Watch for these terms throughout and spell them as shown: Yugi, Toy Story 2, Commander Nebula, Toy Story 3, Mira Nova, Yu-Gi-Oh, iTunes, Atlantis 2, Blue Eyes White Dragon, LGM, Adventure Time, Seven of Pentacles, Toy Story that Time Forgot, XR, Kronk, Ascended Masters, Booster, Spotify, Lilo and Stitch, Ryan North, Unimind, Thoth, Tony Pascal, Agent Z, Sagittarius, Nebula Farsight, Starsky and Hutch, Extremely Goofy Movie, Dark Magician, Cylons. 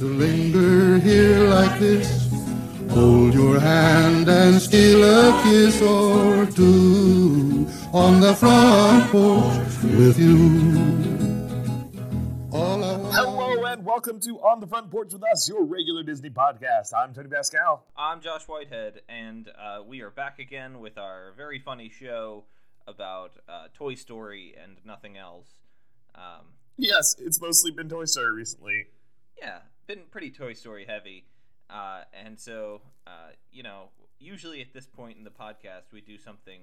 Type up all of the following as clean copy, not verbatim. to linger here like this. Hold your hand and steal a kiss or two on the front porch with you. Hello and welcome to On the Front Porch with Us, your regular Disney podcast. I'm Tony Pascal. I'm Josh Whitehead, and we are back again with our very funny show about Toy Story and nothing else. Yes, it's mostly been Toy Story recently. Yeah, been pretty Toy Story heavy. And so, you know, usually at this point in the podcast, we do something,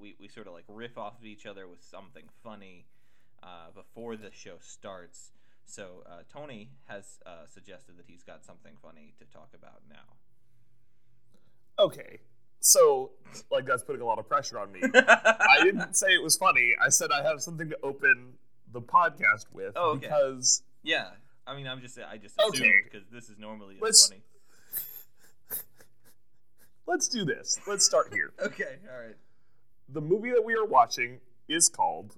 we sort of like riff off of each other with something funny before the show starts. So Tony has suggested that he's got something funny to talk about now. Okay, so like that's putting a lot of pressure on me. I didn't say it was funny. I said I have something to open the podcast with. Oh, okay. Because yeah, I mean, I just assumed because this is normally funny. Let's do this. Let's start here. Okay, all right. The movie that we are watching is called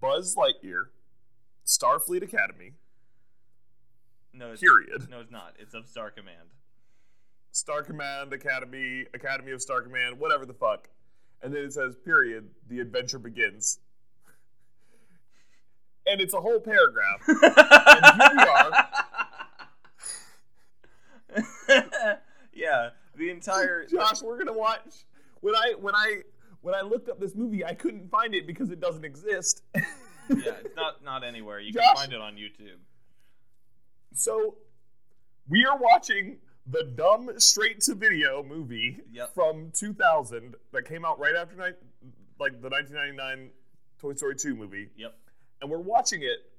Buzz Lightyear, Starfleet Academy. No, it's, period. No, it's not. It's of Star Command. Star Command, Academy of Star Command, whatever the fuck. And then it says, period, the adventure begins. And it's a whole paragraph. And here we are. Yeah. The entire Josh, we're gonna watch. When I looked up this movie, I couldn't find it because it doesn't exist. Yeah, it's not anywhere. You Josh, can find it on YouTube. So we are watching the dumb straight to video movie from 2000 that came out right after the 1999 Toy Story 2 movie. Yep. And we're watching it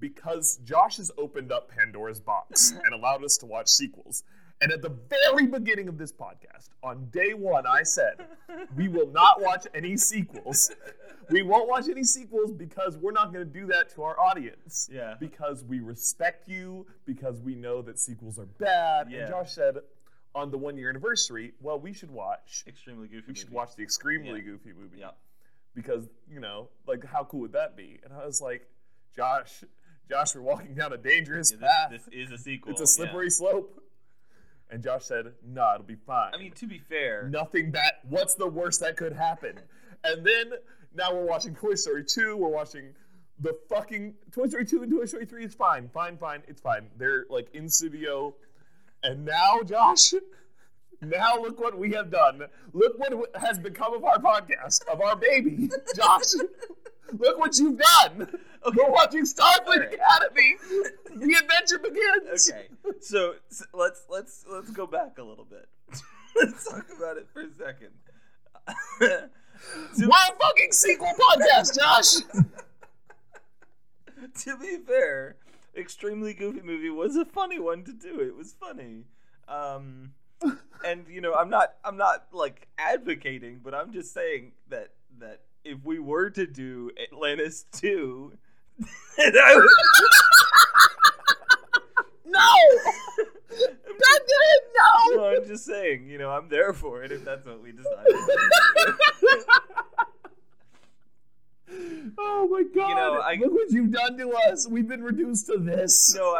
because Josh has opened up Pandora's box and allowed us to watch sequels. And at the very beginning of this podcast, on day one, I said, we will not watch any sequels. We won't watch any sequels because we're not going to do that to our audience. Yeah. Because we respect you, because we know that sequels are bad. Yeah. And Josh said, on the one-year anniversary, well, we should watch... watch the Extremely Goofy Movie. Yeah. Because, you know, like, how cool would that be? And I was like, Josh, we're walking down a dangerous path. This is a sequel. It's a slippery slope. And Josh said, nah, it'll be fine. I mean, to be fair. What's the worst that could happen? And then, now we're watching Toy Story 2, we're watching the fucking, Toy Story 2 and Toy Story 3, it's fine, it's fine. They're, like, in studio. And now, Josh, look what we have done. Look what has become of our podcast, of our baby, Josh. Look what you've done. Okay. We're watching Starfleet Academy. The adventure begins. Okay, so let's go back a little bit. Let's talk about it for a second. We're a fucking sequel podcast, Josh. To be fair, Extremely Goofy Movie was a funny one to do. It was funny, and you know, I'm not like advocating, but I'm just saying that. If we were to do Atlantis 2, and I would... No! That didn't, no! No, I'm just saying, you know, I'm there for it if that's what we decided. Oh my God! You know, look what you've done to us. We've been reduced to this. No,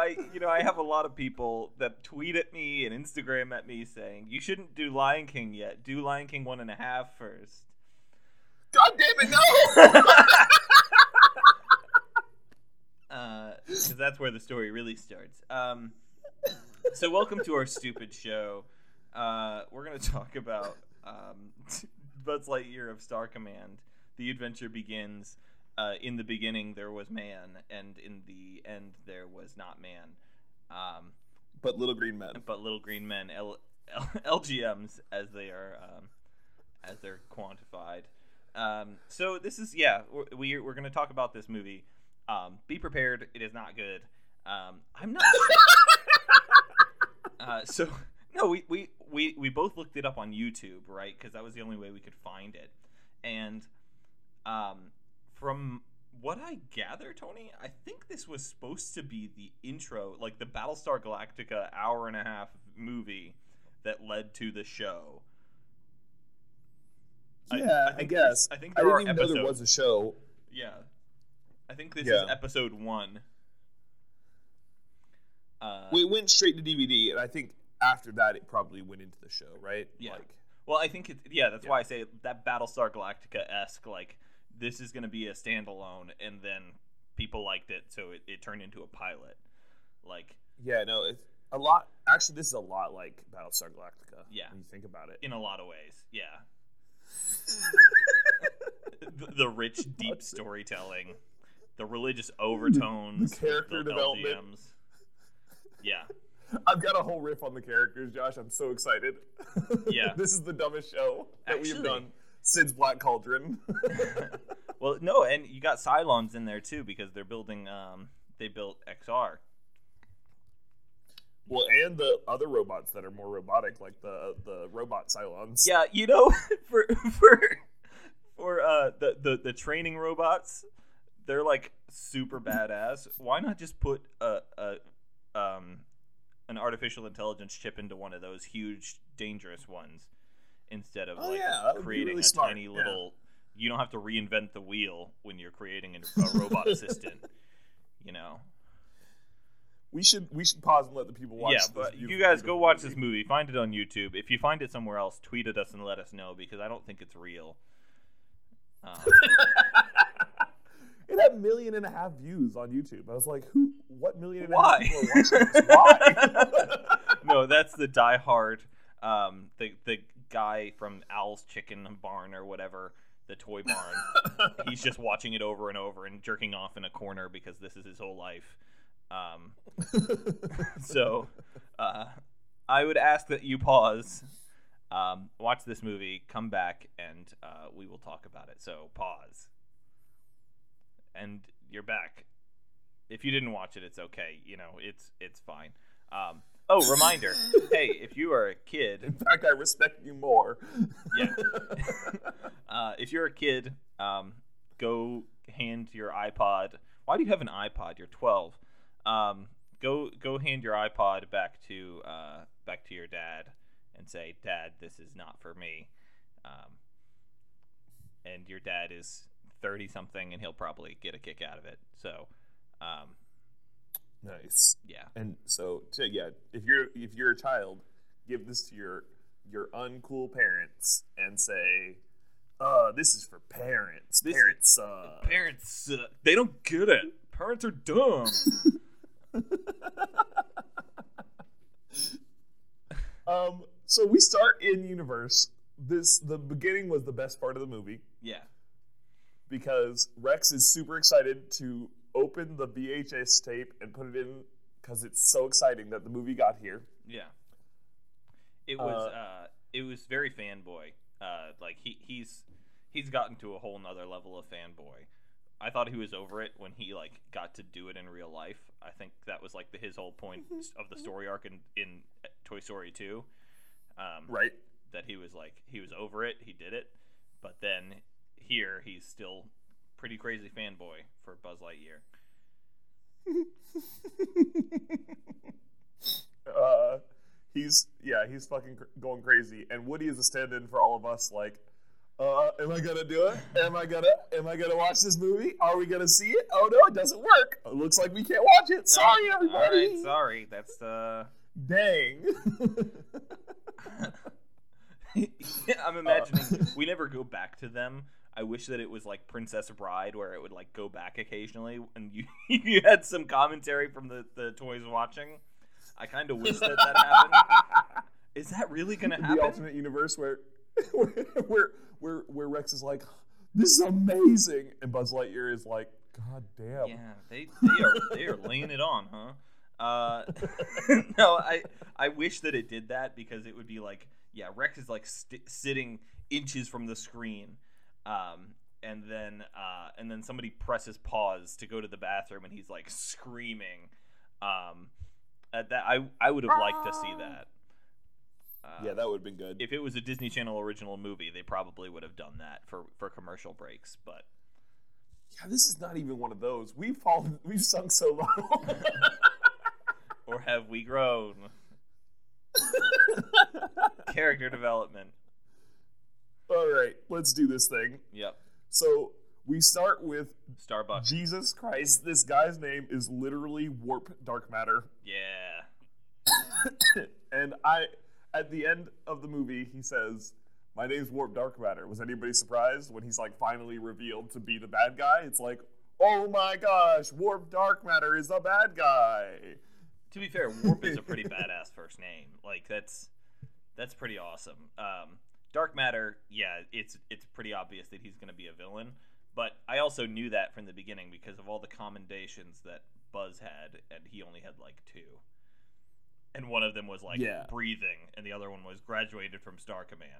I have a lot of people that tweet at me and Instagram at me saying, you shouldn't do Lion King yet. Do Lion King 1.5 first. God damn it, no! Because that's where the story really starts. So welcome to our stupid show. We're going to talk about Buzz Lightyear of Star Command. The adventure begins. In the beginning, there was man, and in the end, there was not man. But little green men. LGMs, as they're quantified. So this is we're gonna talk about this movie. Be prepared, it is not good. I'm not sure. So no, we both looked it up on YouTube, right? Because that was the only way we could find it. And from what I gather, Tony, I think this was supposed to be the intro, like the Battlestar Galactica 1.5-hour movie that led to the show. Yeah, I guess. I think I didn't even know there was a show. Yeah. I think this is episode 1. Well, it went straight to DVD, and I think after that it probably went into the show, right? Yeah. Like, well, I think it's why I say that Battlestar Galactica-esque, like, this is going to be a standalone, and then people liked it, so it turned into a pilot. Like, yeah, no, it's a lot. Actually, this is a lot like Battlestar Galactica. Yeah, when you think about it, in a lot of ways. Yeah. The rich, deep storytelling, the religious overtones, the character development. LGMs. Yeah. I've got a whole riff on the characters, Josh. I'm so excited. Yeah. This is the dumbest show that we've done since Black Cauldron. Well, no, and you got Cylons in there too, because they're building they built XR. Well, and the other robots that are more robotic, like the robot Cylons. Yeah, you know, for the training robots, they're like super badass. Why not just put an artificial intelligence chip into one of those huge, dangerous ones instead of creating really a smart, tiny little. You don't have to reinvent the wheel when you're creating a robot assistant. You know, we should pause and let the people watch. Yeah, but you guys go watch this movie. Find it on YouTube. If you find it somewhere else, tweet at us and let us know, because I don't think it's real. It had 1.5 million views on YouTube. I was like, who? What 1.5 million people are watching this? Why? No, that's the diehard, the guy from Owl's Chicken Barn or whatever, the toy barn. He's just watching it over and over and jerking off in a corner because this is his whole life. So I would ask that you pause, watch this movie, come back, and we will talk about it. So pause. And you're back. If you didn't watch it, it's okay. You know, it's fine. Reminder. Hey, if you are a kid... In fact, I respect you more. Yeah. If you're a kid, go hand your iPod. Why do you have an iPod? You're 12. Go hand your iPod back to your dad and say, Dad, this is not for me. And your dad is 30 something, and he'll probably get a kick out of it. So, nice. Yeah. And so, if you're a child, give this to your uncool parents and say, this is for parents. Parents suck. Parents suck. They don't get it. Parents are dumb. So we start in universe. The beginning was the best part of the movie. Yeah. Because Rex is super excited to open the VHS tape and put it in because it's so exciting that the movie got here. Yeah, it was very fanboy. Like he's gotten to a whole nother level of fanboy. I thought he was over it when he like got to do it in real life. I think that was like his whole point of the story arc in Toy Story 2. Right. That he was over it. He did it, but then. Here, he's still pretty crazy fanboy for Buzz Lightyear. He's fucking going crazy, and Woody is a stand-in for all of us. Like, am I gonna do it? Am I gonna watch this movie? Are we gonna see it? Oh no, it doesn't work. It looks like we can't watch it. Sorry, everybody. All right, sorry. That's dang. I'm imagining we never go back to them. I wish that it was like Princess Bride, where it would like go back occasionally, and you had some commentary from the toys watching. I kind of wish that happened. Is that really going to happen? The alternate universe where Rex is like, "This is amazing," and Buzz Lightyear is like, "God damn." Yeah, they are laying it on, huh? No, I wish that it did that, because it would be like. Yeah, Rex is like sitting inches from the screen, and then somebody presses pause to go to the bathroom, and he's like screaming. At that, I would have liked to see that. Yeah, that would have been good. If it was a Disney Channel original movie, they probably would have done that for commercial breaks. But yeah, this is not even one of those. We've sunk so low, or have we grown? Character development. All right, let's do this thing. Yep. So We start with Starbucks. Jesus Christ, this guy's name is literally Warp Dark Matter. Yeah. And at the end of the movie, he says, "My name's Warp Dark Matter." Was anybody surprised when he's like finally revealed to be the bad guy? It's like, oh my gosh, Warp Dark Matter is the bad guy. To be fair, Warp is a pretty badass first name. Like that's pretty awesome. Dark Matter, yeah, it's pretty obvious that he's going to be a villain. But I also knew that from the beginning because of all the commendations that Buzz had, and he only had, like, 2. And one of them was, like, breathing, and the other one was graduated from Star Command.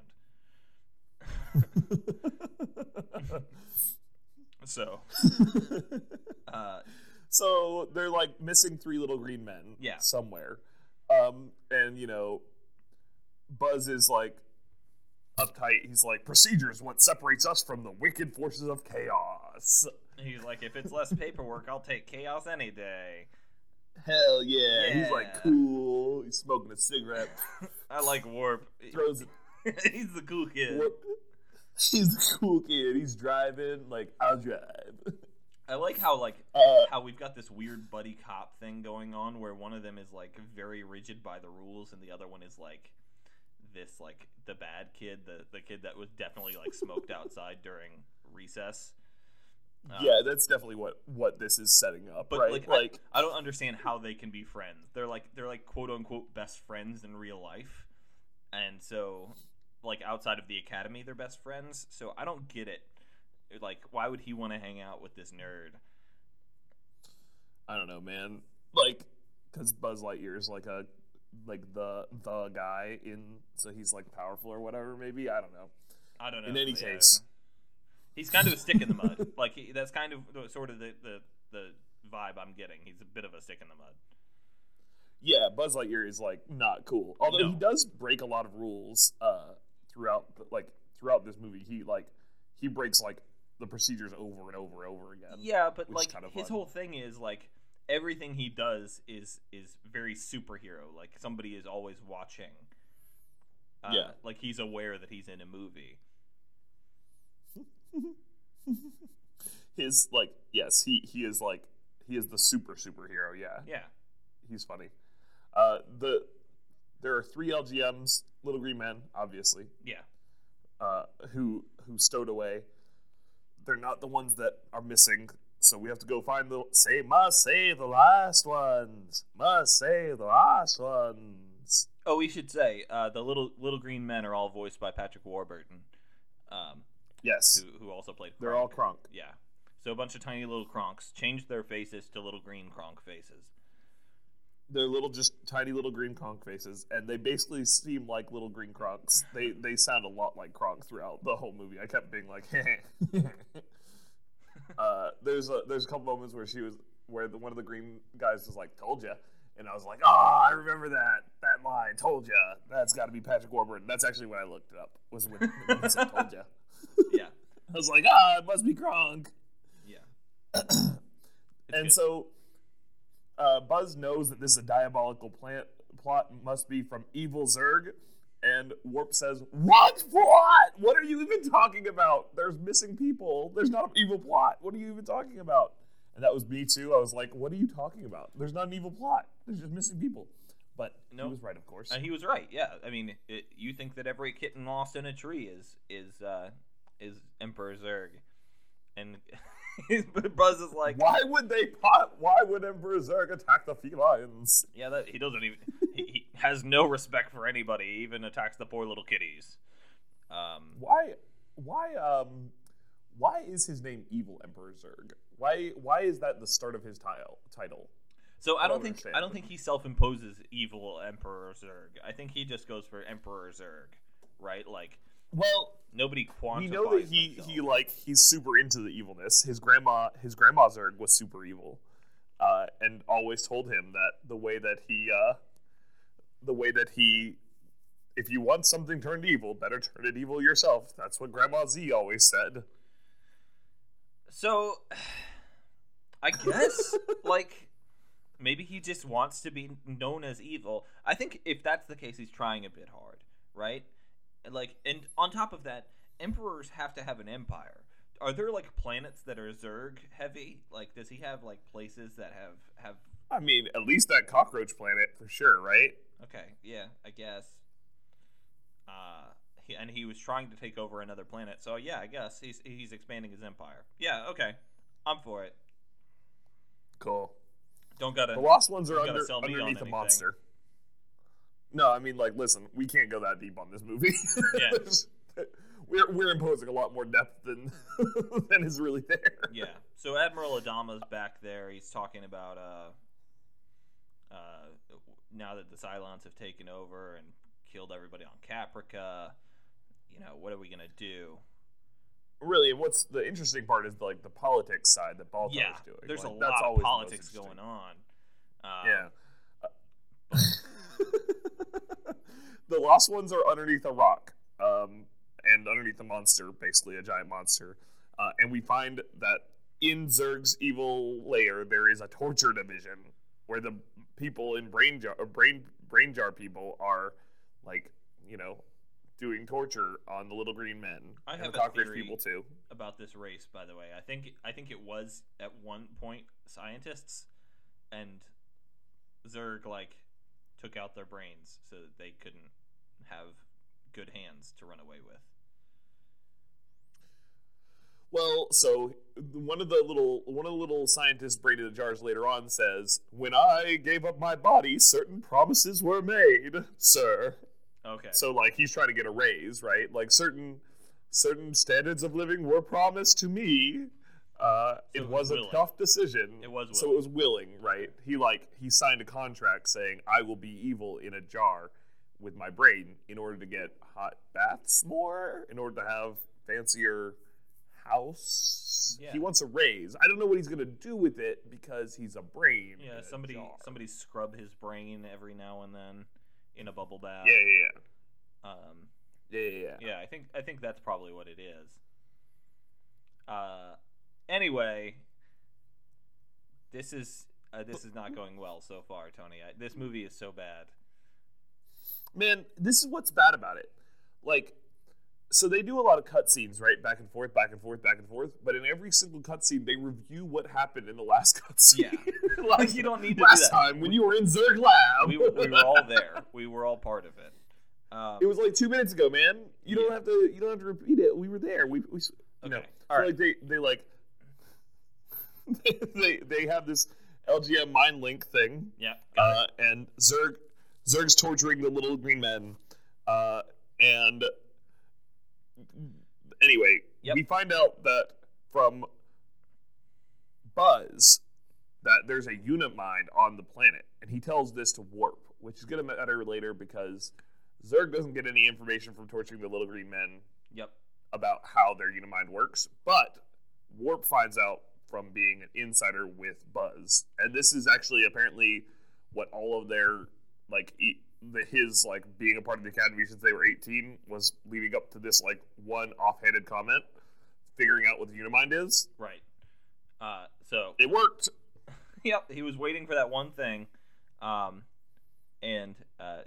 So they're, like, missing 3 little green men somewhere. And, you know, Buzz is, like, uptight. He's like, "Procedure's what separates us from the wicked forces of chaos." He's like, "If it's less paperwork, I'll take chaos any day." Hell yeah. He's like, cool. He's smoking a cigarette. I like Warp. Throws it. He's the cool kid. Warp. He's the cool kid. He's driving. Like, I'll drive. I like how we've got this weird buddy cop thing going on where one of them is like very rigid by the rules and the other one is like this, like, the bad kid, the kid that was definitely, like, smoked outside during recess. Yeah, that's definitely what this is setting up, but right? Like I don't understand how they can be friends. They're like quote-unquote best friends in real life, and so, like, outside of the academy, they're best friends, so I don't get it. Like, why would he want to hang out with this nerd? I don't know, man. Like, because Buzz Lightyear is, like, a the guy in, so he's like powerful or whatever, maybe. I don't know. In any case, he's kind of a stick in the mud. Like, that's kind of sort of the vibe I'm getting. He's a bit of a stick in the mud. Yeah, Buzz Lightyear is like not cool. Although he does break a lot of rules throughout this movie. He breaks like the procedures over and over and over again. Yeah, but like kind of his whole thing is like, everything he does is very superhero. Like, somebody is always watching. Like, he's aware that he's in a movie. His, like, yes, he is the superhero. Yeah. Yeah. He's funny. There are 3 LGMs, little green men, obviously. Yeah. Who stowed away. They're not the ones that are missing. So we have to go find the last ones. Oh, we should say the little green men are all voiced by Patrick Warburton. Yes, who also played Kronk. They're all Kronk. Yeah, so a bunch of tiny little Kronks changed their faces to little green Kronk faces. They're just tiny little green Kronk faces, and they basically seem like little green Kronks. They sound a lot like Kronk throughout the whole movie. I kept being like, There's a couple moments where one of the green guys was like, "Told ya," and I was like, "Oh, I remember that line, told ya." That's got to be Patrick Warburton. That's actually when I looked it up. Was when he said, "Told ya." Yeah, I was like, "Ah, it must be Kronk." Yeah, so Buzz knows that this is a diabolical plot must be from evil Zurg. And Warp says, What? What are you even talking about? There's missing people. There's not an evil plot. What are you even talking about? And that was me, too. I was like, what are you talking about? There's not an evil plot. There's just missing people. But he was right, of course. He was right, yeah. I mean, you think that every kitten lost in a tree is Emperor Zurg. And Buzz is like, why would Emperor Zurg attack the felines? Yeah, he doesn't even... he has no respect for anybody, even attacks the poor little kitties. Why is his name Evil Emperor Zurg? Why is that the start of his title? So I don't think he self-imposes Evil Emperor Zurg. I think he just goes for Emperor Zurg, right? Like, well, nobody quantifies. We know that he's super into the evilness. His grandma Zurg was super evil, and always told him that the way that he, if you want something turned evil, better turn it evil yourself. That's what Grandma Z always said. So, I guess, like, maybe he just wants to be known as evil. I think if that's the case, he's trying a bit hard, right? Like, and on top of that, emperors have to have an empire. Are there like planets that are Zurg heavy? Like, does he have like places that have? I mean, at least that cockroach planet for sure, right? Okay, yeah, I guess. He was trying to take over another planet, so yeah, I guess he's expanding his empire. Yeah, okay, I'm for it. Cool. Don't gotta. The lost ones are underneath the monster. No, I mean, like, listen, we can't go that deep on this movie. Yeah. We're imposing a lot more depth than is really there. Yeah. So Admiral Adama's back there. He's talking about now that the Cylons have taken over and killed everybody on Caprica, you know, what are we gonna do? Really, what's the interesting part is the politics side that Baltar's doing. There's a lot of politics going on. The lost ones are underneath a rock. And underneath the monster, basically a giant monster. And we find that in Zurg's evil lair, there is a torture division where the people in Brain Jar people are, like, you know, doing torture on the little green men. I have a theory people too about this race, by the way. I think it was at one point scientists, and Zurg, like, took out their brains so that they couldn't have good hands to run away with. Well, so one of the little scientists braided the jars later on says, "When I gave up my body, certain promises were made, sir." Okay. So like he's trying to get a raise, right? Like certain standards of living were promised to me. So it was a tough decision. It was willing. So it was willing, right? He signed a contract saying, "I will be evil in a jar with my brain in order to get hot baths more, in order to have fancier house." Yeah. He wants a raise. I don't know what he's going to do with it because he's a brain. Yeah, somebody scrub his brain every now and then in a bubble bath. Yeah. Yeah, I think that's probably what it is. Anyway, this is not going well so far, Tony. This movie is so bad. Man, this is what's bad about it. Like, so they do a lot of cutscenes, right? Back and forth, back and forth, back and forth. But in every single cutscene, they review what happened in the last cutscene. Yeah. Like, you don't need to do that. Last time, when you were in Zurg Lab. We were all there. We were all part of it. It was like 2 minutes ago, man. You don't have to repeat it. We were there. We okay. You know. All right. So like they have this LGM mind link thing. Yeah. And Zurg's torturing the little green men. And anyway, we find out that from Buzz that there's a unit mind on the planet. And he tells this to Warp, which is going to matter later because Zurg doesn't get any information from torturing the little green men about how their unit mind works. But Warp finds out from being an insider with Buzz. And this is actually apparently what all of their... Like, his, like, being a part of the Academy since they were 18 was leading up to this, like, one offhanded comment, figuring out what the Unimind is. Right. So... It worked! Yep, he was waiting for that one thing, and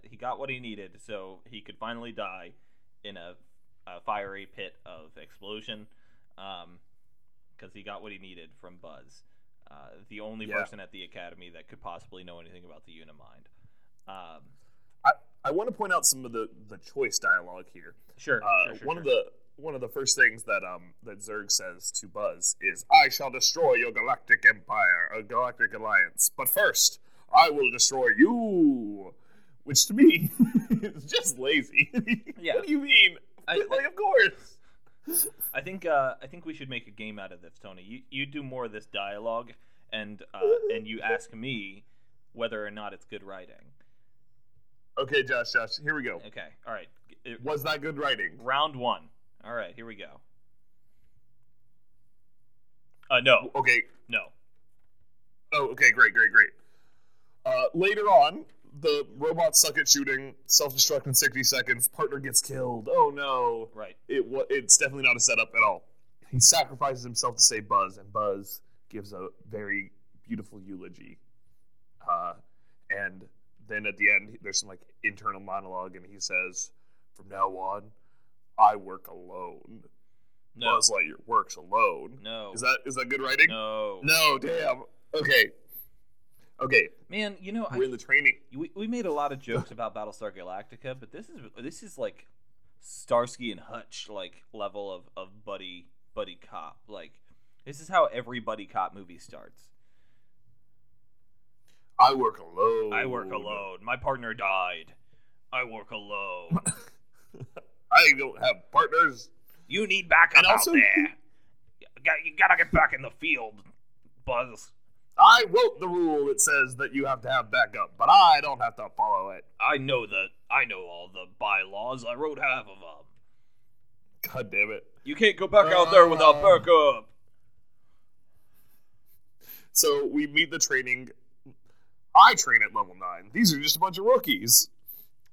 he got what he needed, so he could finally die in a fiery pit of explosion, because he got what he needed from Buzz, the only person at the Academy that could possibly know anything about the Unimind. I want to point out some of the choice dialogue here. One of the first things that Zurg says to Buzz is, "I shall destroy your galactic empire, a galactic alliance, but first I will destroy you," which to me is just lazy. Yeah. What do you mean? Of course. I think we should make a game out of this, Tony. You do more of this dialogue, and you ask me whether or not it's good writing. Okay, Josh, here we go. Okay, all right. Was that good writing? Round one. All right, here we go. No. Okay. No. Oh, okay, great. Later on, the robots suck at shooting, self-destruct in 60 seconds, partner gets killed. Oh, no. Right. It's definitely not a setup at all. He sacrifices himself to save Buzz, and Buzz gives a very beautiful eulogy. And... Then at the end, there's some, like, internal monologue, and he says, "From now on, I work alone." Buzz Lightyear works alone. No. Is that good writing? No. No, damn. Okay. Okay. Man, you know, we're in the training. We made a lot of jokes about Battlestar Galactica, but this is like Starsky and Hutch like level of buddy cop. Like, this is how every buddy cop movie starts. I work alone. I work alone. My partner died. I work alone. I don't have partners. You need backup out there. You gotta get back in the field, Buzz. I wrote the rule that says that you have to have backup, but I don't have to follow it. I know all the bylaws. I wrote half of them. God damn it. You can't go back out there without backup. So we meet the training. I train at level 9. These are just a bunch of rookies.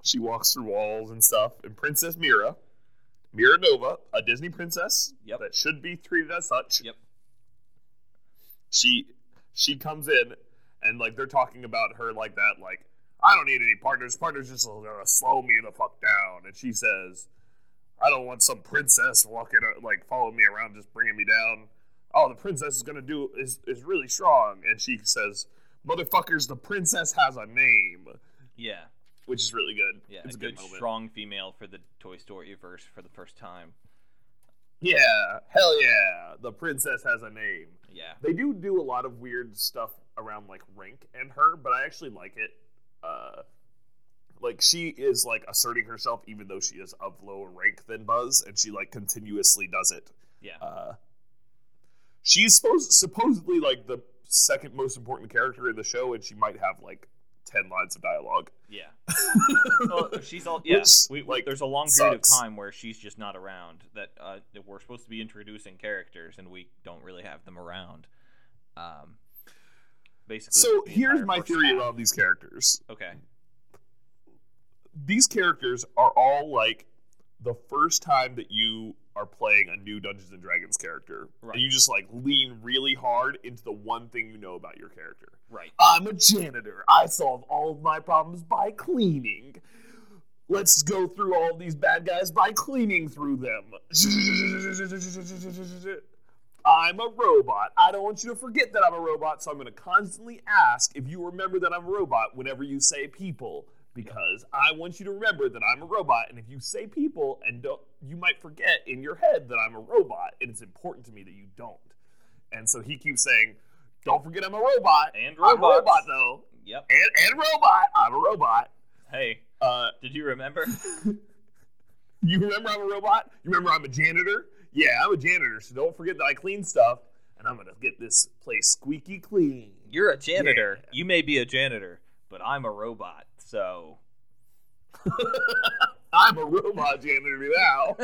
She walks through walls and stuff. And Princess Mira Nova, a Disney princess that should be treated as such. Yep. She comes in and like they're talking about her like that. Like, I don't need any partners. Partners just are gonna slow me the fuck down. And she says, I don't want some princess walking like following me around, just bringing me down. Oh, the princess is gonna is really strong. And she says, motherfuckers, the princess has a name. Yeah. Which is really good. Yeah, it's a good strong female for the Toy Story verse for the first time. Yeah, hell yeah. The princess has a name. Yeah. They do a lot of weird stuff around, like, rank and her, but I actually like it. Like, she is, like, asserting herself even though she is of lower rank than Buzz, and she, like, continuously does it. Yeah. She's supposedly, like, the second most important character in the show, and she might have, like, 10 lines of dialogue. Yeah. Well, she's all, yeah. Which there's a long period of time where she's just not around, that we're supposed to be introducing characters and we don't really have them around. Basically. So here's my theory around these characters. Okay. These characters are all like the first time that you are playing a new Dungeons and Dragons character. Right. And you just like lean really hard into the one thing you know about your character. Right. I'm a janitor. I solve all of my problems by cleaning. Let's go through all these bad guys by cleaning through them. I'm a robot. I don't want you to forget that I'm a robot, so I'm going to constantly ask if you remember that I'm a robot whenever you say people. Because I want you to remember that I'm a robot, and if you say people, and don't, you might forget in your head that I'm a robot, and it's important to me that you don't. And so he keeps saying, don't forget I'm a robot. And robots. I'm a robot, though. Yep. And robot. I'm a robot. Hey, did you remember? You remember I'm a robot? You remember I'm a janitor? Yeah, I'm a janitor, so don't forget that I clean stuff, and I'm going to get this place squeaky clean. You're a janitor. Yeah. You may be a janitor, but I'm a robot. So, I'm a robot janitor now.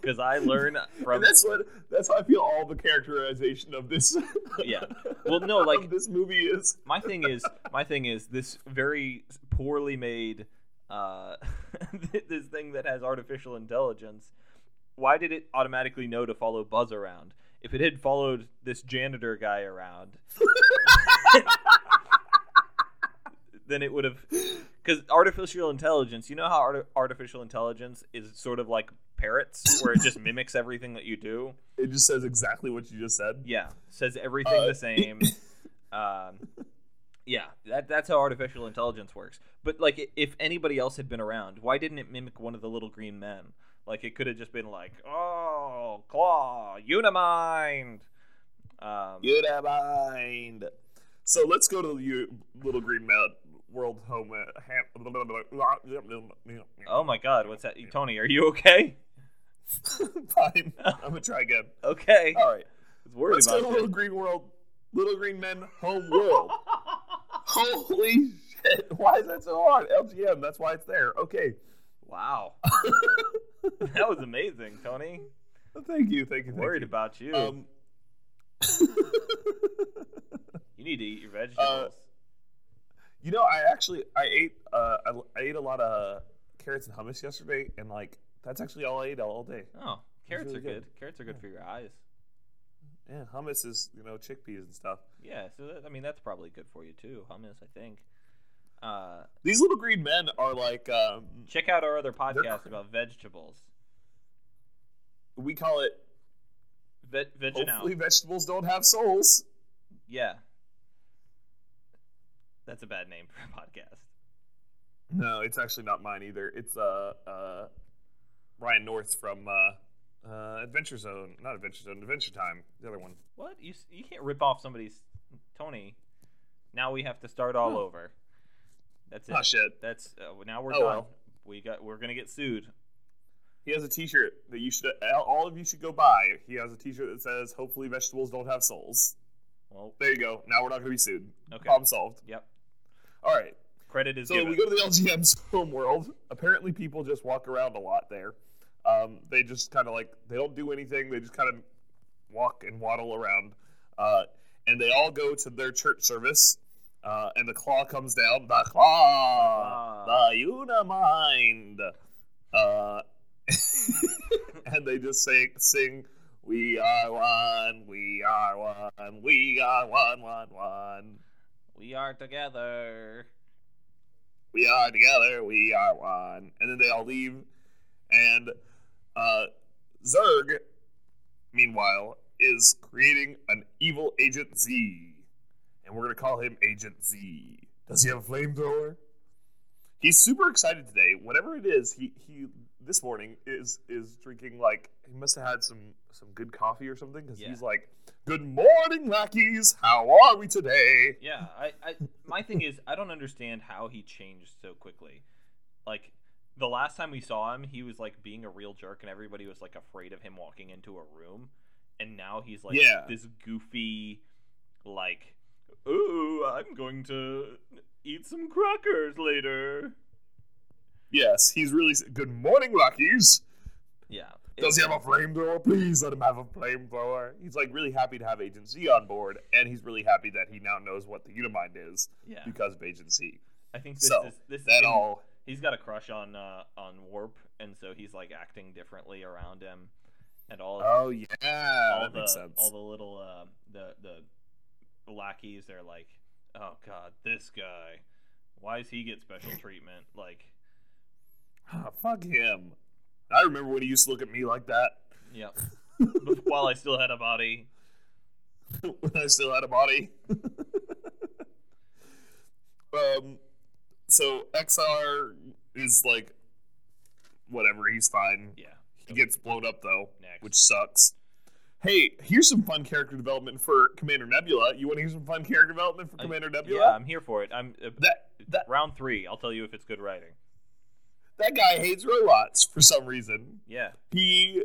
Because I learn from that's how I feel all the characterization of this. Yeah, well, no, like this movie is my thing is this very poorly made this thing that has artificial intelligence. Why did it automatically know to follow Buzz around? If it had followed this janitor guy around. Then it would have, because artificial intelligence, you know how artificial intelligence is sort of like parrots, where it just mimics everything that you do. It just says exactly what you just said. Yeah, says everything the same. Yeah, that's how artificial intelligence works. But like, if anybody else had been around, why didn't it mimic one of the little green men? Like, it could have just been like, oh, Claw, Unimind, Unimind. So let's go to the little green man. World home. Oh my God! What's that, Tony? Are you okay? Fine. I'm gonna try again. Okay. All right. Let's go to Little Green World. Little Green Men Home World. Holy shit! Why is that so hard? LGM. That's why it's there. Okay. Wow. That was amazing, Tony. Well, thank you. Worried about you. You need to eat your vegetables. You know, I ate a lot of carrots and hummus yesterday, and like that's actually all I ate all day. Oh, carrots really are good. Carrots are good for your eyes. Yeah, hummus is, you know, chickpeas and stuff. Yeah, so that, I mean that's probably good for you too. Hummus, I think. These little green men are like. Check out our other podcast about vegetables. we call it vegging out. Hopefully vegetables don't have souls. Yeah. That's a bad name for a podcast. No, it's actually not mine either. It's Ryan North from Adventure Zone. Not Adventure Zone, Adventure Time. The other one. What? You can't rip off somebody's... Tony, now we have to start all over. That's it. Oh, shit. That's, now we're done. Well. We're going to get sued. He has a t-shirt that you should... All of you should go buy. He has a t-shirt that says, hopefully vegetables don't have souls. Well, there you go. Now we're not going to be sued. Okay. Problem solved. Yep. All right. Credit is given. So we go to the LGM's home world. Apparently people just walk around a lot there. They just kind of like... They don't do anything. They just kind of walk and waddle around. And they all go to their church service. And the claw comes down. The claw! The Unimind! And they just sing, we are one, we are one, we are one. We are together. We are together, we are one. And then they all leave. And Zurg, meanwhile, is creating an evil Agent Z. And we're going to call him Agent Z. Does he have a flamethrower? He's super excited today. Whatever it is, he this morning is drinking, like, he must have had some good coffee or something, because he's like, good morning, lackeys, how are we today? Yeah, I my thing is, I don't understand how he changed so quickly. Like, the last time we saw him, he was, like, being a real jerk, and everybody was, like, afraid of him walking into a room, and now he's, like, this goofy, like... Ooh, I'm going to eat some crackers later. Yes, he's really... Good morning, Luckies. Yeah. Does he have a flamethrower? Please let him have a flamethrower. He's, like, really happy to have Agent Z on board, and he's really happy that he now knows what the Unimind is because of Agent Z. I think he's got a crush on Warp, and so he's, like, acting differently around him. And all. Oh, yeah. That makes sense. All the little... the lackeys, they're like, oh god, this guy, why does he get special treatment? Like, oh, fuck him. I remember when he used to look at me like that. Yeah. While I still had a body. When I still had a body. So XR is like, whatever, he's fine. Yeah. He gets blown up though. Next. Which sucks. Hey, here's some fun character development for Commander Nebula. You want to hear some fun character development for Commander Nebula? Yeah, I'm here for it. I'm round 3. I'll tell you if it's good writing. That guy hates robots for some reason. Yeah. He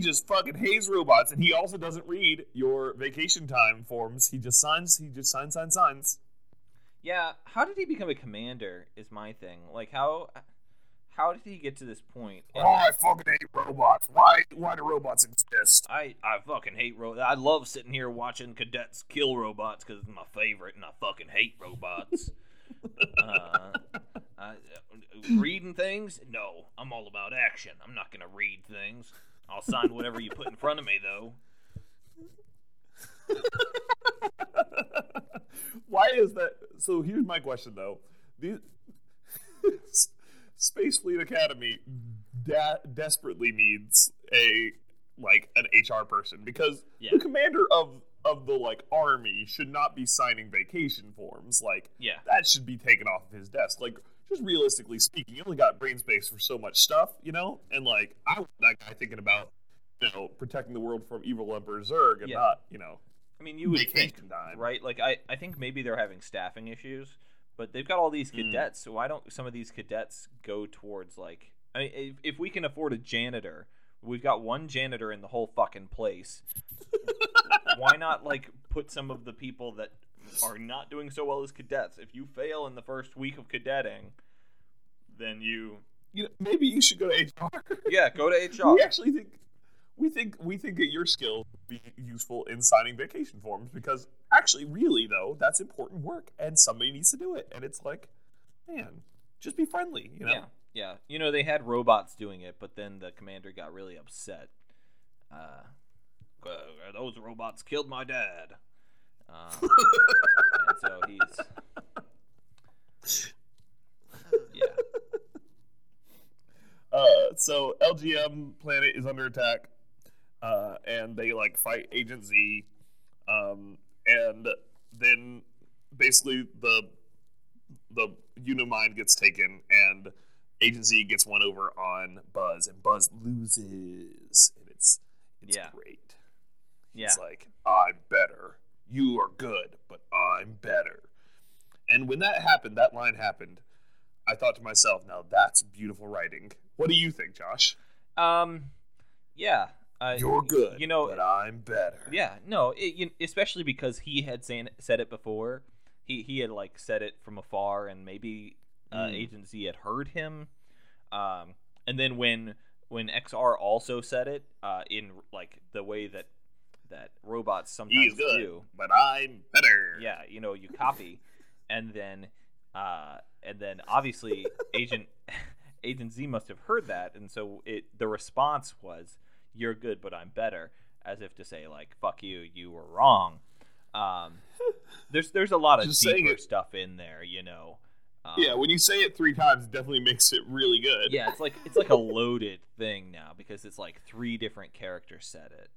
just fucking hates robots, and he also doesn't read your vacation time forms. He just signs. He just signs. Yeah. How did he become a commander? Is my thing. Like How did he get to this point? And I fucking hate robots. Why do robots exist? I fucking hate robots. I love sitting here watching cadets kill robots because it's my favorite, and I fucking hate robots. Reading things? No. I'm all about action. I'm not going to read things. I'll sign whatever you put in front of me, though. Why is that? So here's my question, though. Starfleet Academy desperately needs an HR person because the commander of the like army should not be signing vacation forms. Like that should be taken off of his desk. Like, just realistically speaking, you only got brain space for so much stuff, you know? And like, I was that guy thinking about, you know, protecting the world from evil Emperor Zurg and not, you know, I mean, you would think, right? Like I think maybe they're having staffing issues. But they've got all these cadets, so why don't some of these cadets go towards, like... I mean, if we can afford a janitor, we've got one janitor in the whole fucking place. Why not, like, put some of the people that are not doing so well as cadets? If you fail in the first week of cadetting, then you know, maybe you should go to HR. Yeah, go to HR. We actually think... We think that your skill would be useful in signing vacation forms because actually, really, though, that's important work and somebody needs to do it. And it's like, man, just be friendly, you know? Yeah. You know, they had robots doing it, but then the commander got really upset. Those robots killed my dad. And so he's... Yeah. So LGM planet is under attack. and they like fight Agent Z, and then basically the Unimind gets taken, and Agent Z gets one over on Buzz, and Buzz loses, and it's great. Yeah. It's like, I'm better. You are good, but I'm better. And when that happened, that line happened, I thought to myself, now that's beautiful writing. What do you think, Josh? You're good, but I'm better. Yeah, no, especially because he had said it before. He had, like, said it from afar, and maybe Agent Z had heard him. And then when XR also said it, in, like, the way that robots sometimes do. He's good, but I'm better. Yeah, you copy. And then obviously Agent Z must have heard that, and so the response was, "You're good, but I'm better," as if to say, like, "Fuck you, you were wrong." There's a lot of just deeper stuff in there, Yeah, when you say it three times, it definitely makes it really good. Yeah, it's like a loaded thing now because it's like three different characters said it.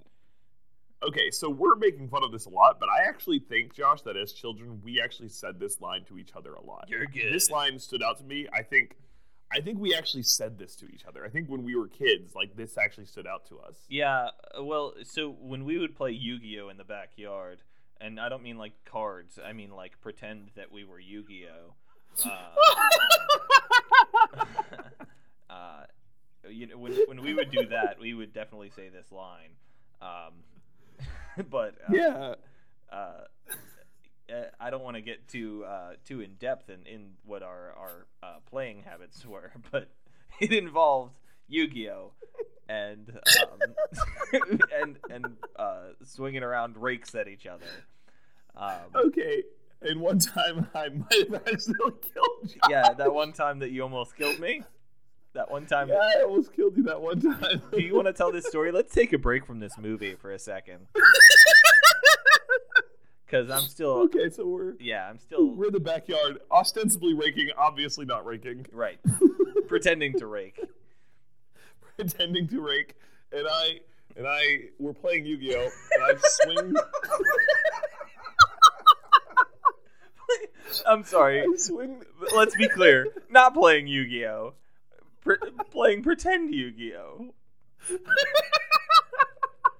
Okay, so we're making fun of this a lot, but I actually think, Josh, that as children, we actually said this line to each other a lot. You're good. This line stood out to me. I think we actually said this to each other. I think when we were kids, like, this actually stood out to us. Yeah, well, so when we would play Yu-Gi-Oh in the backyard, and I don't mean, like, cards. I mean, like, pretend that we were Yu-Gi-Oh. When we would do that, we would definitely say this line. But I don't want to get too in depth in what our playing habits were, but it involved Yu-Gi-Oh and and swinging around rakes at each other. Okay, and one time I might have accidentally killed Josh. Yeah, that one time that you almost killed me. That one time. Yeah, I almost killed you that one time. Do you want to tell this story? Let's take a break from this movie for a second. Because I'm still... Okay, so we're... Yeah, I'm still... We're in the backyard, ostensibly raking, obviously not raking. Right. Pretending to rake. And I were playing Yu-Gi-Oh! And I swing... I'm sorry. I swing... Let's be clear. Not playing Yu-Gi-Oh! Playing pretend Yu-Gi-Oh!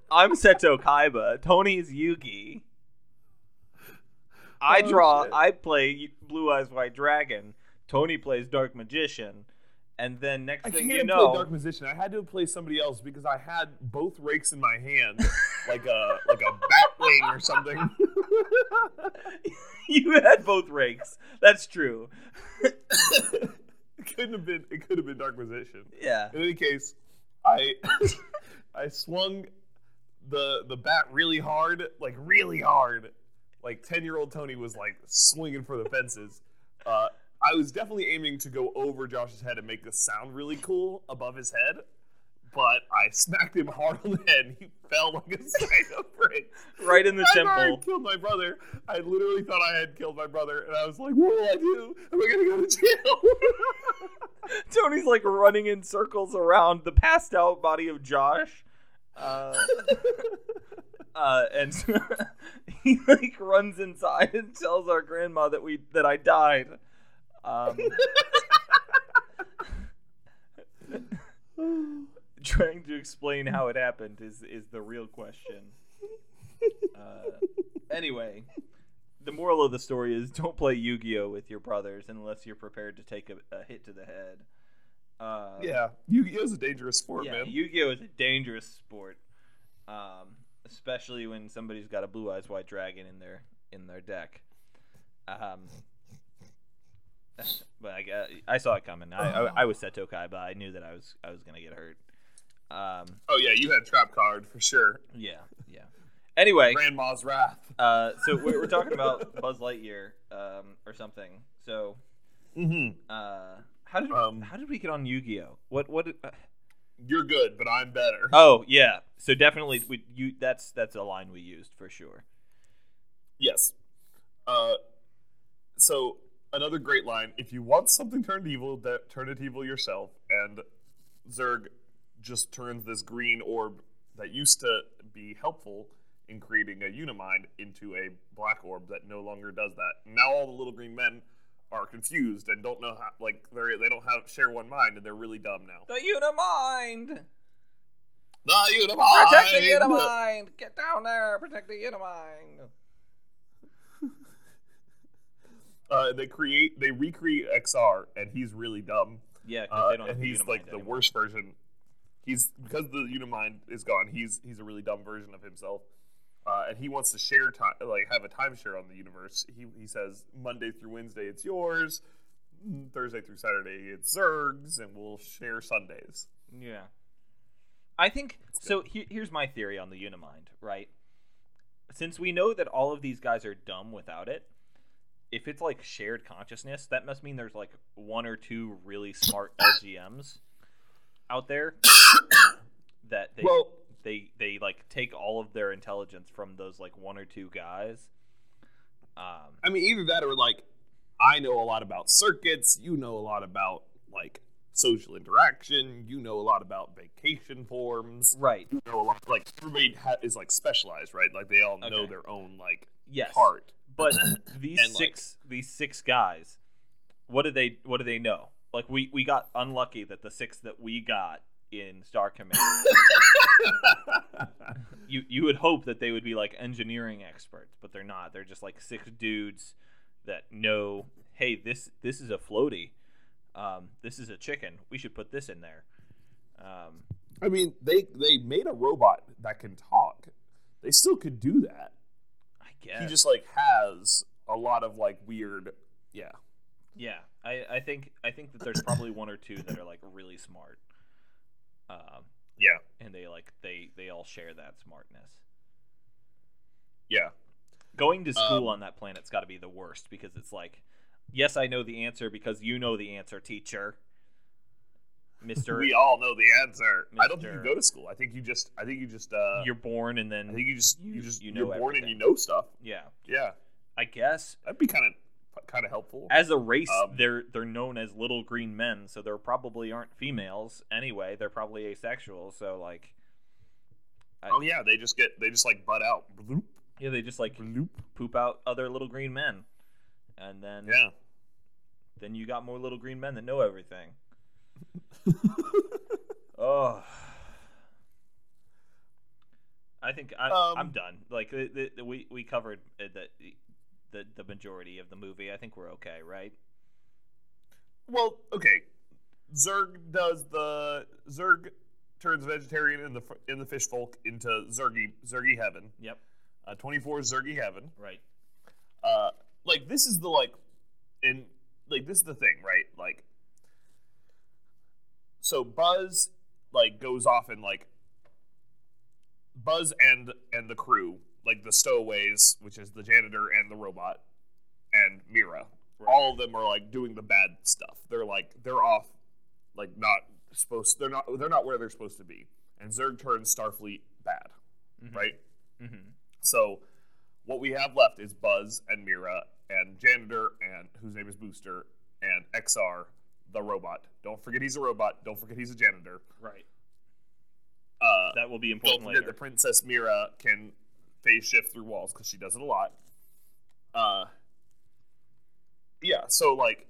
I'm Seto Kaiba. Tony's Yugi. I draw. Shit. I play Blue Eyes White Dragon. Tony plays Dark Magician, and then I play Dark Magician. I had to play somebody else because I had both rakes in my hand, like a batwing or something. You had both rakes. That's true. It could have been Dark Magician. Yeah. In any case, I swung the bat really hard. Like 10-year-old Tony was like swinging for the fences. I was definitely aiming to go over Josh's head and make this sound really cool above his head, but I smacked him hard on the head and he fell like a sack of bricks. Right in the temple. I killed my brother. I literally thought I had killed my brother, and I was like, what will I do? Am I going to go to jail? Tony's like running in circles around the passed out body of Josh. And he like runs inside and tells our grandma that I died. Trying to explain how it happened is the real question. Anyway, the moral of the story is don't play Yu-Gi-Oh with your brothers unless you're prepared to take a hit to the head. Yeah, Yu-Gi-Oh is a dangerous sport, man. Yu-Gi-Oh is a dangerous sport. Especially when somebody's got a Blue Eyes White Dragon in their deck. But I saw it coming. I was Seto Kaiba. I knew that I was gonna get hurt. Oh yeah, you had trap card for sure. Yeah. Anyway, Grandma's wrath. So we're talking about Buzz Lightyear, or something. So, how did we get on Yu-Gi-Oh? What? You're good, but I'm better. Oh yeah, so definitely that's a line we used for sure. Yes. So another great line: if you want something turned evil, turn it evil yourself. And Zurg just turns this green orb that used to be helpful in creating a Unimind into a black orb that no longer does that. Now all the little green men are confused and don't know how, like, they don't have share one mind, and they're really dumb now. The Unimind! The Unimind! Protect the Unimind! Get down there! Protect the Unimind! They recreate XR, and he's really dumb. Yeah, because they don't have the Unimind anymore. And he's like the worst version. He's because the Unimind is gone. He's a really dumb version of himself, and he wants to share time, like have a timeshare on the universe. He says Monday through Wednesday it's yours, Thursday through Saturday it's Zurg's, and we'll share Sundays. Yeah, I think so. Here's my theory on the Unimind. Right, since we know that all of these guys are dumb without it, if it's like shared consciousness, that must mean there's like one or two really smart LGMs out there that they like take all of their intelligence from those like one or two guys. I mean, either that or like I know a lot about circuits, you know a lot about like social interaction, you know a lot about vacation forms, right? You know a lot, like everybody is like specialized, right? Like they all know their own like part. But these six guys, what do they know? Like, we got unlucky that the six that we got in Star Command. you would hope that they would be, like, engineering experts, but they're not. They're just, like, six dudes that know, hey, this is a floaty. This is a chicken. We should put this in there. I mean, they made a robot that can talk. They still could do that. I guess. He just, like, has a lot of, like, weird, yeah. Yeah, I think that there's probably one or two that are like really smart. Yeah, and they all share that smartness. Yeah, going to school on that planet's got to be the worst because it's like, yes, I know the answer because you know the answer, teacher. Mister, we all know the answer. Mr. I don't think you go to school. I think you just you're born and then I think you know you're born everything. And you know stuff. Yeah, yeah. I guess that'd be kind of helpful. As a race, they're known as little green men, so there probably aren't females anyway. They're probably asexual, so like they just like butt out. Bloop. Yeah, they just like bloop. Poop out other little green men. And then then you got more little green men that know everything. Oh. I think I'm done. Like we covered that the majority of the movie. I think we're okay, right? Well, okay. Zurg turns vegetarian in the fish folk into Zurgy heaven. Yep. 24 is Zurgy heaven. Right. This is the thing, right? Like, so Buzz like goes off and like Buzz and the crew, like the stowaways, which is the janitor and the robot and Mira. Right. All of them are like doing the bad stuff. They're like they're off, like they're not where they're supposed to be. And Zurg turns Starfleet bad, right? Mm-hmm. So what we have left is Buzz and Mira and janitor and whose name is Booster and XR, the robot. Don't forget he's a robot. Don't forget he's a janitor. Right. That will be important later. Don't forget that Princess Mira can phase shift through walls because she does it a lot. So like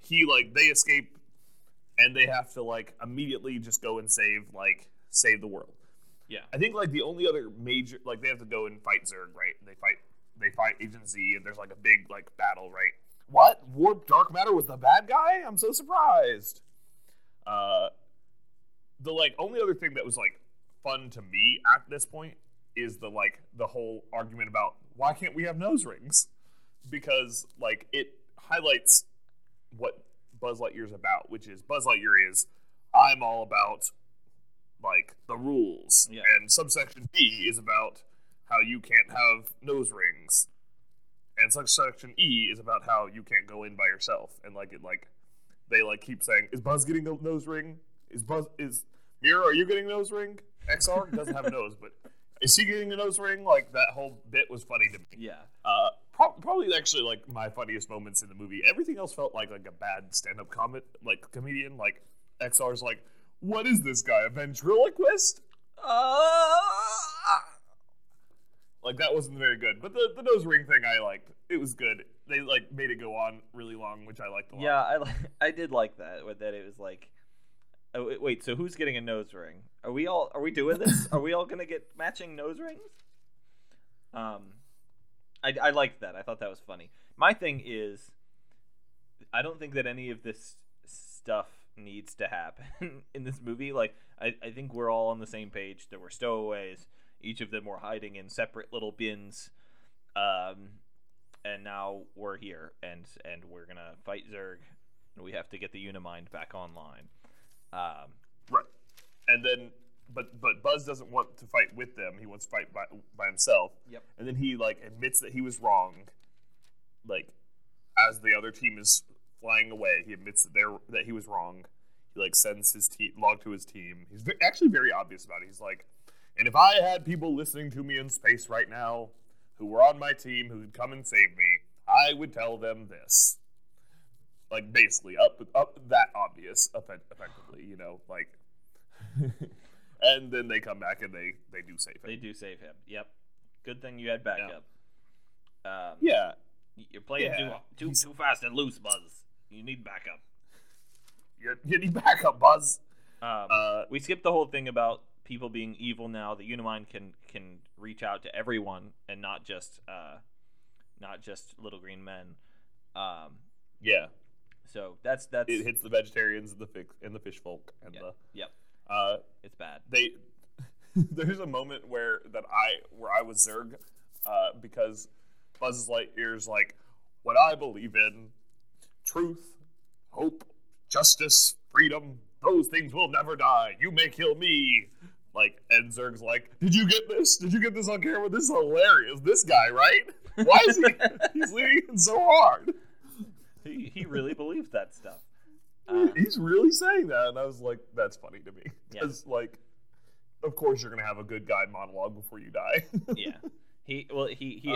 he like they escape and they have to like immediately just go and save the world. Yeah, I think like the only other major like they have to go and fight Zurg, right? And they fight Agent Z and there's like a big like battle, right? What? Warp Dark Matter was the bad guy? I'm so surprised. The like only other thing that was like fun to me at this point is the like the whole argument about why can't we have nose rings, because like it highlights what Buzz Lightyear's about, which is Buzz Lightyear is I'm all about like the rules, and subsection B is about how you can't have nose rings, and subsection E is about how you can't go in by yourself, and like it like they like keep saying is Buzz getting the nose ring, is Mira, are you getting a nose ring? XR doesn't have a nose, but is he getting a nose ring? Like, that whole bit was funny to me. Yeah. Probably actually, like, my funniest moments in the movie. Everything else felt like a bad stand-up comedian. Like, XR's like, what is this guy, a ventriloquist? Like, that wasn't very good. But the nose ring thing I liked. It was good. They, like, made it go on really long, which I liked a lot. Yeah, I did like that. With that, it was like, oh, wait, so who's getting a nose ring? Are we doing this? Are we all going to get matching nose rings? I liked that. I thought that was funny. My thing is, I don't think that any of this stuff needs to happen in this movie. Like, I think we're all on the same page. There were stowaways. Each of them were hiding in separate little bins. And now we're here, and we're going to fight Zurg. We have to get the Unimind back online. Right. And then, but Buzz doesn't want to fight with them. He wants to fight by himself. Yep. And then he, like, admits that he was wrong. Like, as the other team is flying away, he admits that he was wrong. He, like, sends his log to his team. He's actually very obvious about it. He's like, and if I had people listening to me in space right now who were on my team who would come and save me, I would tell them this. Like, basically, up that obvious, effectively, you know, like. And then they come back and they do save him. They do save him, yep. Good thing you had backup. Yeah. Yeah. You're playing too fast and loose, Buzz. You need backup. You need backup, Buzz. We skipped the whole thing about people being evil now. The Unimind can reach out to everyone and not just little green men. Yeah. So that's it hits the vegetarians and the fish folk and it's bad. There's a moment where I was Zurg, because Buzz Lightyear's like, what I believe in, truth, hope, justice, freedom, those things will never die. You may kill me. Like, and Zurg's like, did you get this? Did you get this on camera? This is hilarious. This guy, right? Why is he? He's leaning in so hard. He really believes that stuff. He's really saying that, and I was like, that's funny to me. Because, like, of course you're going to have a good guy monologue before you die. Yeah. He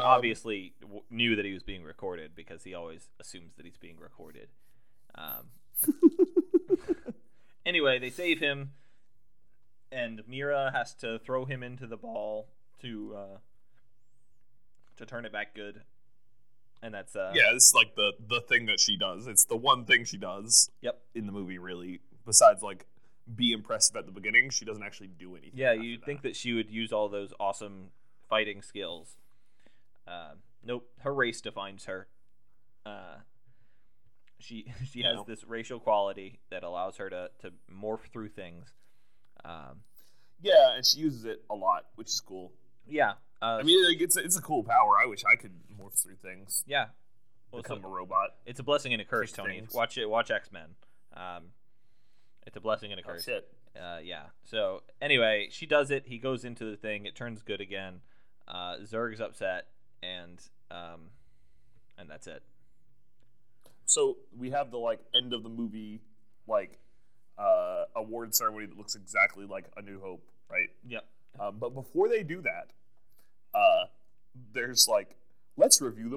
obviously knew that he was being recorded because he always assumes that he's being recorded. Anyway, they save him, and Mira has to throw him into the ball to turn it back good. And that's it's like the thing that she does. It's the one thing she does. Yep. In the movie, really, besides like be impressive at the beginning, she doesn't actually do anything. Yeah, you'd think that she would use all those awesome fighting skills. Nope, her race defines her. She has this racial quality that allows her to morph through things. And she uses it a lot, which is cool. Yeah. I mean, like, it's a cool power. I wish I could morph through things. Yeah. Well, become a robot. It's a blessing and a curse, Tony. Things. Watch X-Men. It's a blessing and a curse. Oh, shit. So, anyway, she does it. He goes into the thing. It turns good again. Zurg's upset, and that's it. So we have the like end of the movie, like award ceremony that looks exactly like A New Hope, right? Yep. But before they do that, there's like, let's review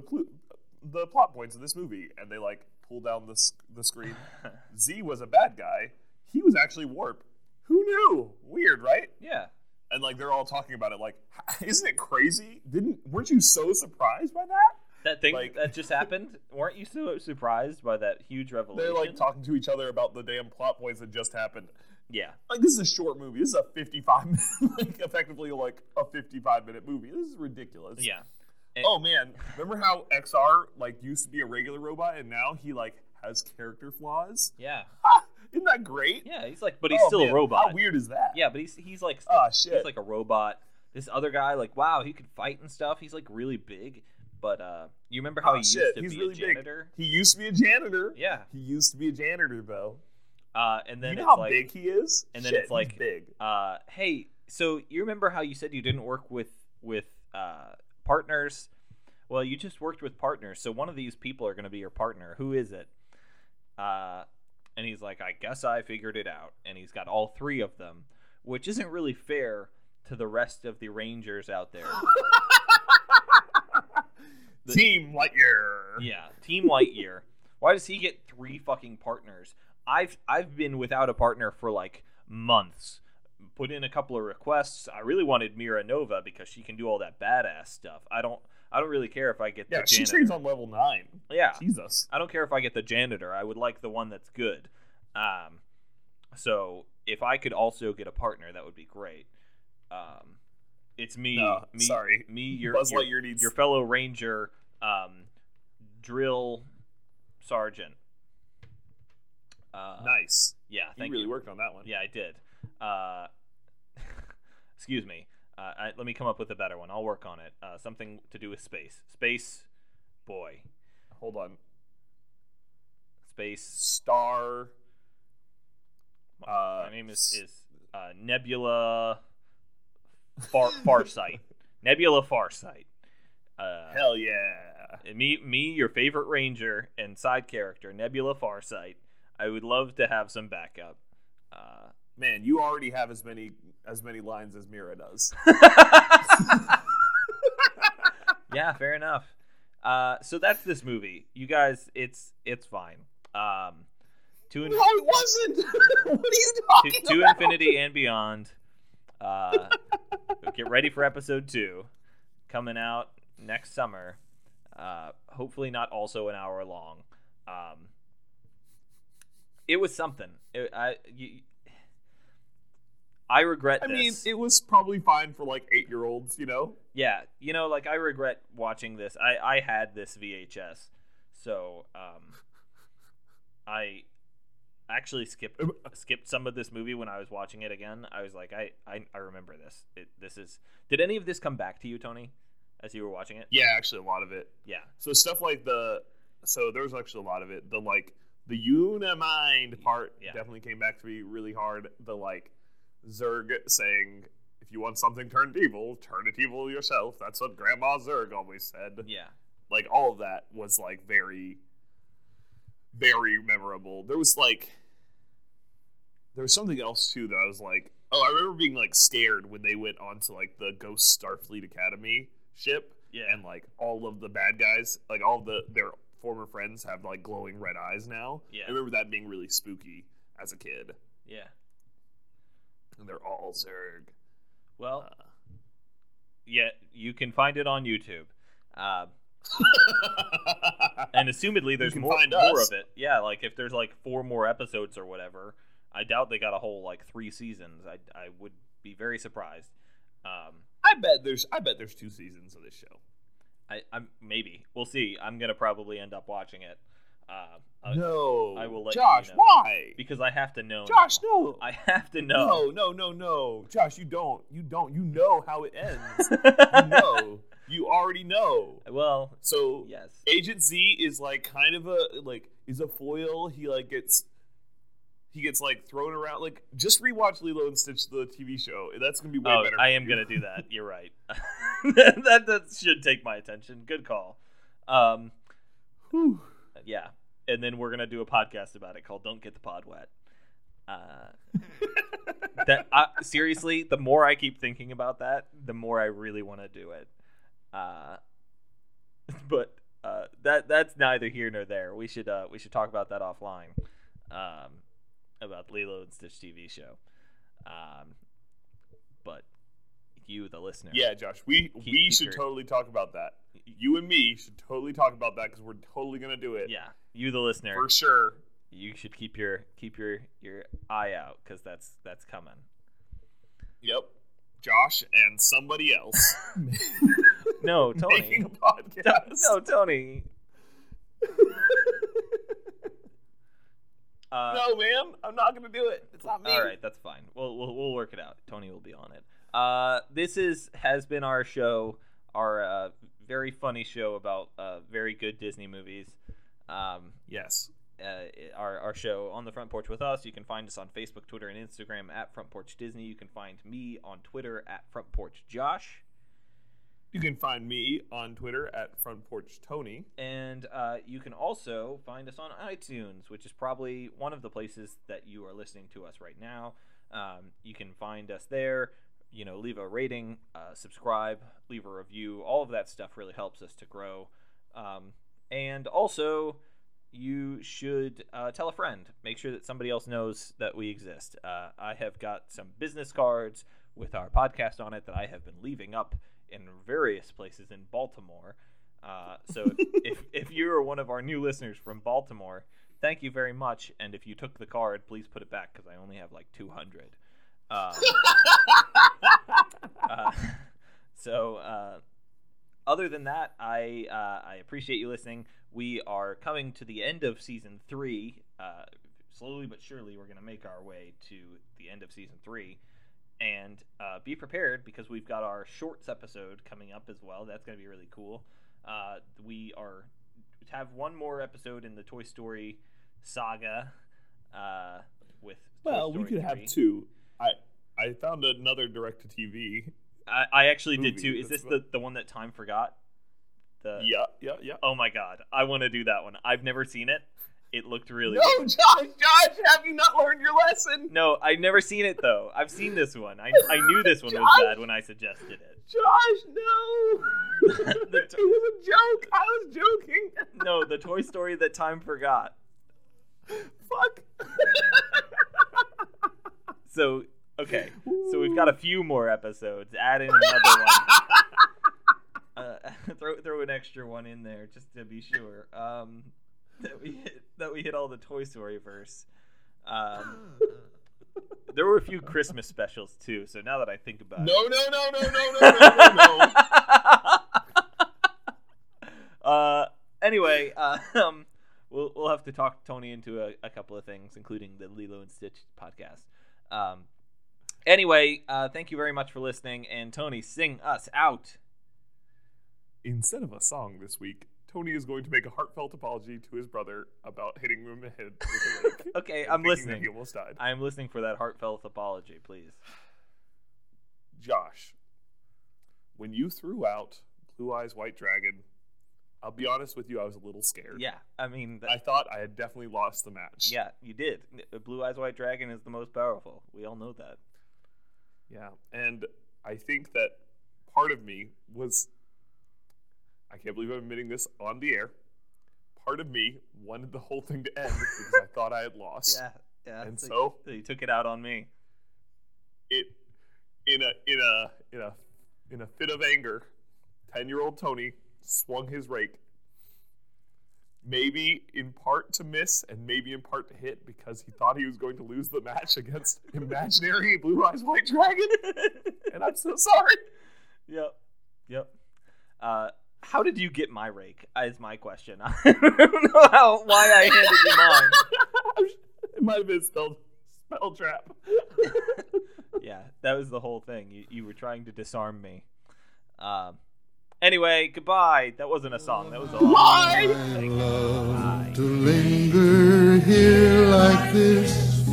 the plot points of this movie, and they like pull down the screen. Z was a bad guy. He was actually Warp. Who knew? Weird, right? Yeah. And like they're all talking about it. Like, isn't it crazy? Weren't you so surprised by that? That thing like, that just happened? Weren't you so surprised by that huge revelation? They're like talking to each other about the damn plot points that just happened. Yeah. Like, this is a short movie. This is a 55-minute movie. This is ridiculous. Yeah. And, oh man, remember how XR like used to be a regular robot and now he like has character flaws? Yeah. Ah, isn't that great? Yeah, he's like, but he's still a robot. How weird is that? Yeah, but he's like still, he's like a robot. This other guy, like, wow, he could fight and stuff. He's like really big. But you remember how he used to be a janitor? Big. He used to be a janitor. Yeah. He used to be a janitor, though. And then you know how like, big he is? And then it's like, big. Hey, so you remember how you said you didn't work with partners? Well, you just worked with partners, so one of these people are going to be your partner. Who is it? And he's like, I guess I figured it out. And he's got all three of them, which isn't really fair to the rest of the Rangers out there. Team Lightyear. Yeah, Team Lightyear. Why does he get three fucking partners? I've been without a partner for like months. put in a couple of requests. I really wanted Mira Nova because she can do all that badass stuff. I don't really care if I get the janitor. She trains on level 9. Yeah. Jesus. I don't care if I get the janitor. I would like the one that's good. So if I could also get a partner, that would be great. It's me. No, me sorry. Me, your fellow ranger, drill sergeant. Nice. Yeah, thank you. You really worked on that one. Yeah, I did. Excuse me. Let me come up with a better one. I'll work on it. Something to do with space. Space boy. Hold on. Space star. My name is Nebula Farsight. Nebula Farsight. Hell yeah. Me, your favorite ranger and side character, Nebula Farsight. I would love to have some backup. Man, you already have as many lines as Mira does. Yeah, fair enough. So that's this movie. You guys, it's fine. No, it wasn't. What are you talking about? To Infinity and Beyond. Get ready for episode 2, coming out next summer. Hopefully not also an hour long. It was something. I regret this. I mean, it was probably fine for, 8-year-olds, you know? Yeah. You know, I regret watching this. I had this VHS, so I actually skipped some of this movie when I was watching it again. I was like, I remember this. Did any of this come back to you, Tony, as you were watching it? Yeah, actually, a lot of it. Yeah. So stuff like so there was actually a lot of it. The Unimind part definitely came back to me really hard. Zurg saying, if you want something turned evil, turn it evil yourself. That's what Grandma Zurg always said. Yeah. All of that was, very, very memorable. There was something else, too, that I was I remember being, scared when they went onto, the Ghost Starfleet Academy ship. Yeah. And, all of the bad guys, all of their former friends have, glowing red eyes now. Yeah. I remember that being really spooky as a kid. Yeah. And they're all Zurg. Well, you can find it on YouTube. And assumedly there's more of it. Yeah, if there's 4 more episodes or whatever, I doubt they got a whole 3 seasons. I would be very surprised. I bet there's 2 seasons of this show. I'm maybe. We'll see. I'm gonna probably end up watching it. No, I will let Josh, you know. Why? Because I have to know. Josh, now. No. I have to know. No. Josh, you don't. You don't. You know how it ends. You know. You already know. Well, so yes. Agent Z is kind of a is a foil. He gets thrown around. Just rewatch Lilo and Stitch, the TV show. That's gonna be way better. I am gonna do that. You're right. that should take my attention. Good call. Whew. Yeah. And then we're gonna do a podcast about it called "Don't Get the Pod Wet." Seriously, the more I keep thinking about that, the more I really want to do it. But that's neither here nor there. We should talk about that offline. About Lilo and Stitch TV show. But you, the listener, yeah, Josh, we should totally talk about that. You and me should totally talk about that because we're totally gonna do it. Yeah, you the listener for sure. You should keep your eye out because that's coming. Yep, Josh and somebody else. No, Tony. Making a podcast. No, Tony. No, man, I'm not gonna do it. It's not me. All right, that's fine. We'll work it out. Tony will be on it. This has been our show. Our very funny show about very good Disney movies. Yes. Our show on the Front Porch with us. You can find us on Facebook, Twitter, and Instagram at Front Porch Disney. You can find me on Twitter at Front Porch Josh. You can find me on Twitter at Front Porch Tony. And you can also find us on iTunes, which is probably one of the places that you are listening to us right now. You can find us there. Leave a rating, subscribe, leave a review. All of that stuff really helps us to grow. And also, you should tell a friend. Make sure that somebody else knows that we exist. I have got some business cards with our podcast on it that I have been leaving up in various places in Baltimore. So if you are one of our new listeners from Baltimore, thank you very much. And if you took the card, please put it back, because I only have like 200. Other than that, I appreciate you listening. We are coming to the end of season 3. Slowly but surely, we're going to make our way to the end of season 3. And be prepared, because we've got our shorts episode coming up as well. That's going to be really cool. We have one more episode in the Toy Story saga. We could have two. I found another direct-to-TV. I actually did too. Is this the one that Time Forgot? Yeah. Oh my God, I want to do that one. I've never seen it. It looked really good. No, Josh, have you not learned your lesson? No, I've never seen it though. I've seen this one. I knew this one was bad when I suggested it. Josh, no. It was a joke. I was joking. No, the Toy Story that Time Forgot. Fuck. So. Okay, so we've got a few more episodes. Add in another one. Throw an extra one in there just to be sure that we hit all the Toy Storyverse. There were a few Christmas specials too. So now that I think about it, no. Anyway, we'll have to talk Tony into a couple of things, including the Lilo and Stitch podcast. Anyway, thank you very much for listening, and Tony, sing us out. Instead of a song this week, Tony is going to make a heartfelt apology to his brother about hitting him in the head with a lake. Okay, I'm listening. He almost died. I am listening for that heartfelt apology, please. Josh, when you threw out Blue Eyes White Dragon, I'll be honest with you, I was a little scared. Yeah, I mean... I thought I had definitely lost the match. Yeah, you did. Blue Eyes White Dragon is the most powerful. We all know that. Yeah, and I think that part of me was... I can't believe I'm admitting this on the air. Part of me wanted the whole thing to end because I thought I had lost. Yeah. And so you took it out on me. It, in a fit of anger, 10-year-old Tony... swung his rake, maybe in part to miss and maybe in part to hit, because he thought he was going to lose the match against imaginary Blue Eyes White Dragon. And I'm so sorry. Yep. How did you get my rake is my question. I don't know why I handed you mine. It might have been spell trap. Yeah, that was the whole thing. You were trying to disarm me. Anyway, goodbye. That wasn't a song. That was a lie. To linger here like this,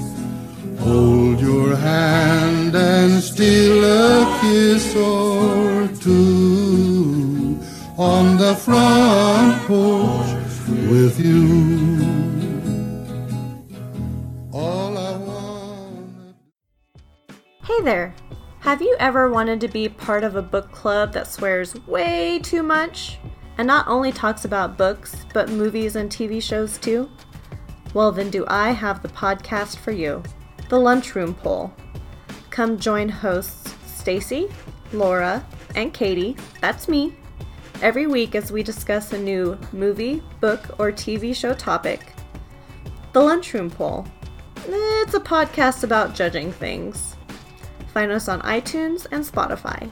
hold your hand and steal a kiss or two on the front porch with you. All I want. Hey there. Have you ever wanted to be part of a book club that swears way too much and not only talks about books, but movies and TV shows too? Well, then do I have the podcast for you, The Lunchroom Poll. Come join hosts Stacy, Laura, and Katie, that's me, every week as we discuss a new movie, book, or TV show topic. The Lunchroom Poll. It's a podcast about judging things. Find us on iTunes and Spotify.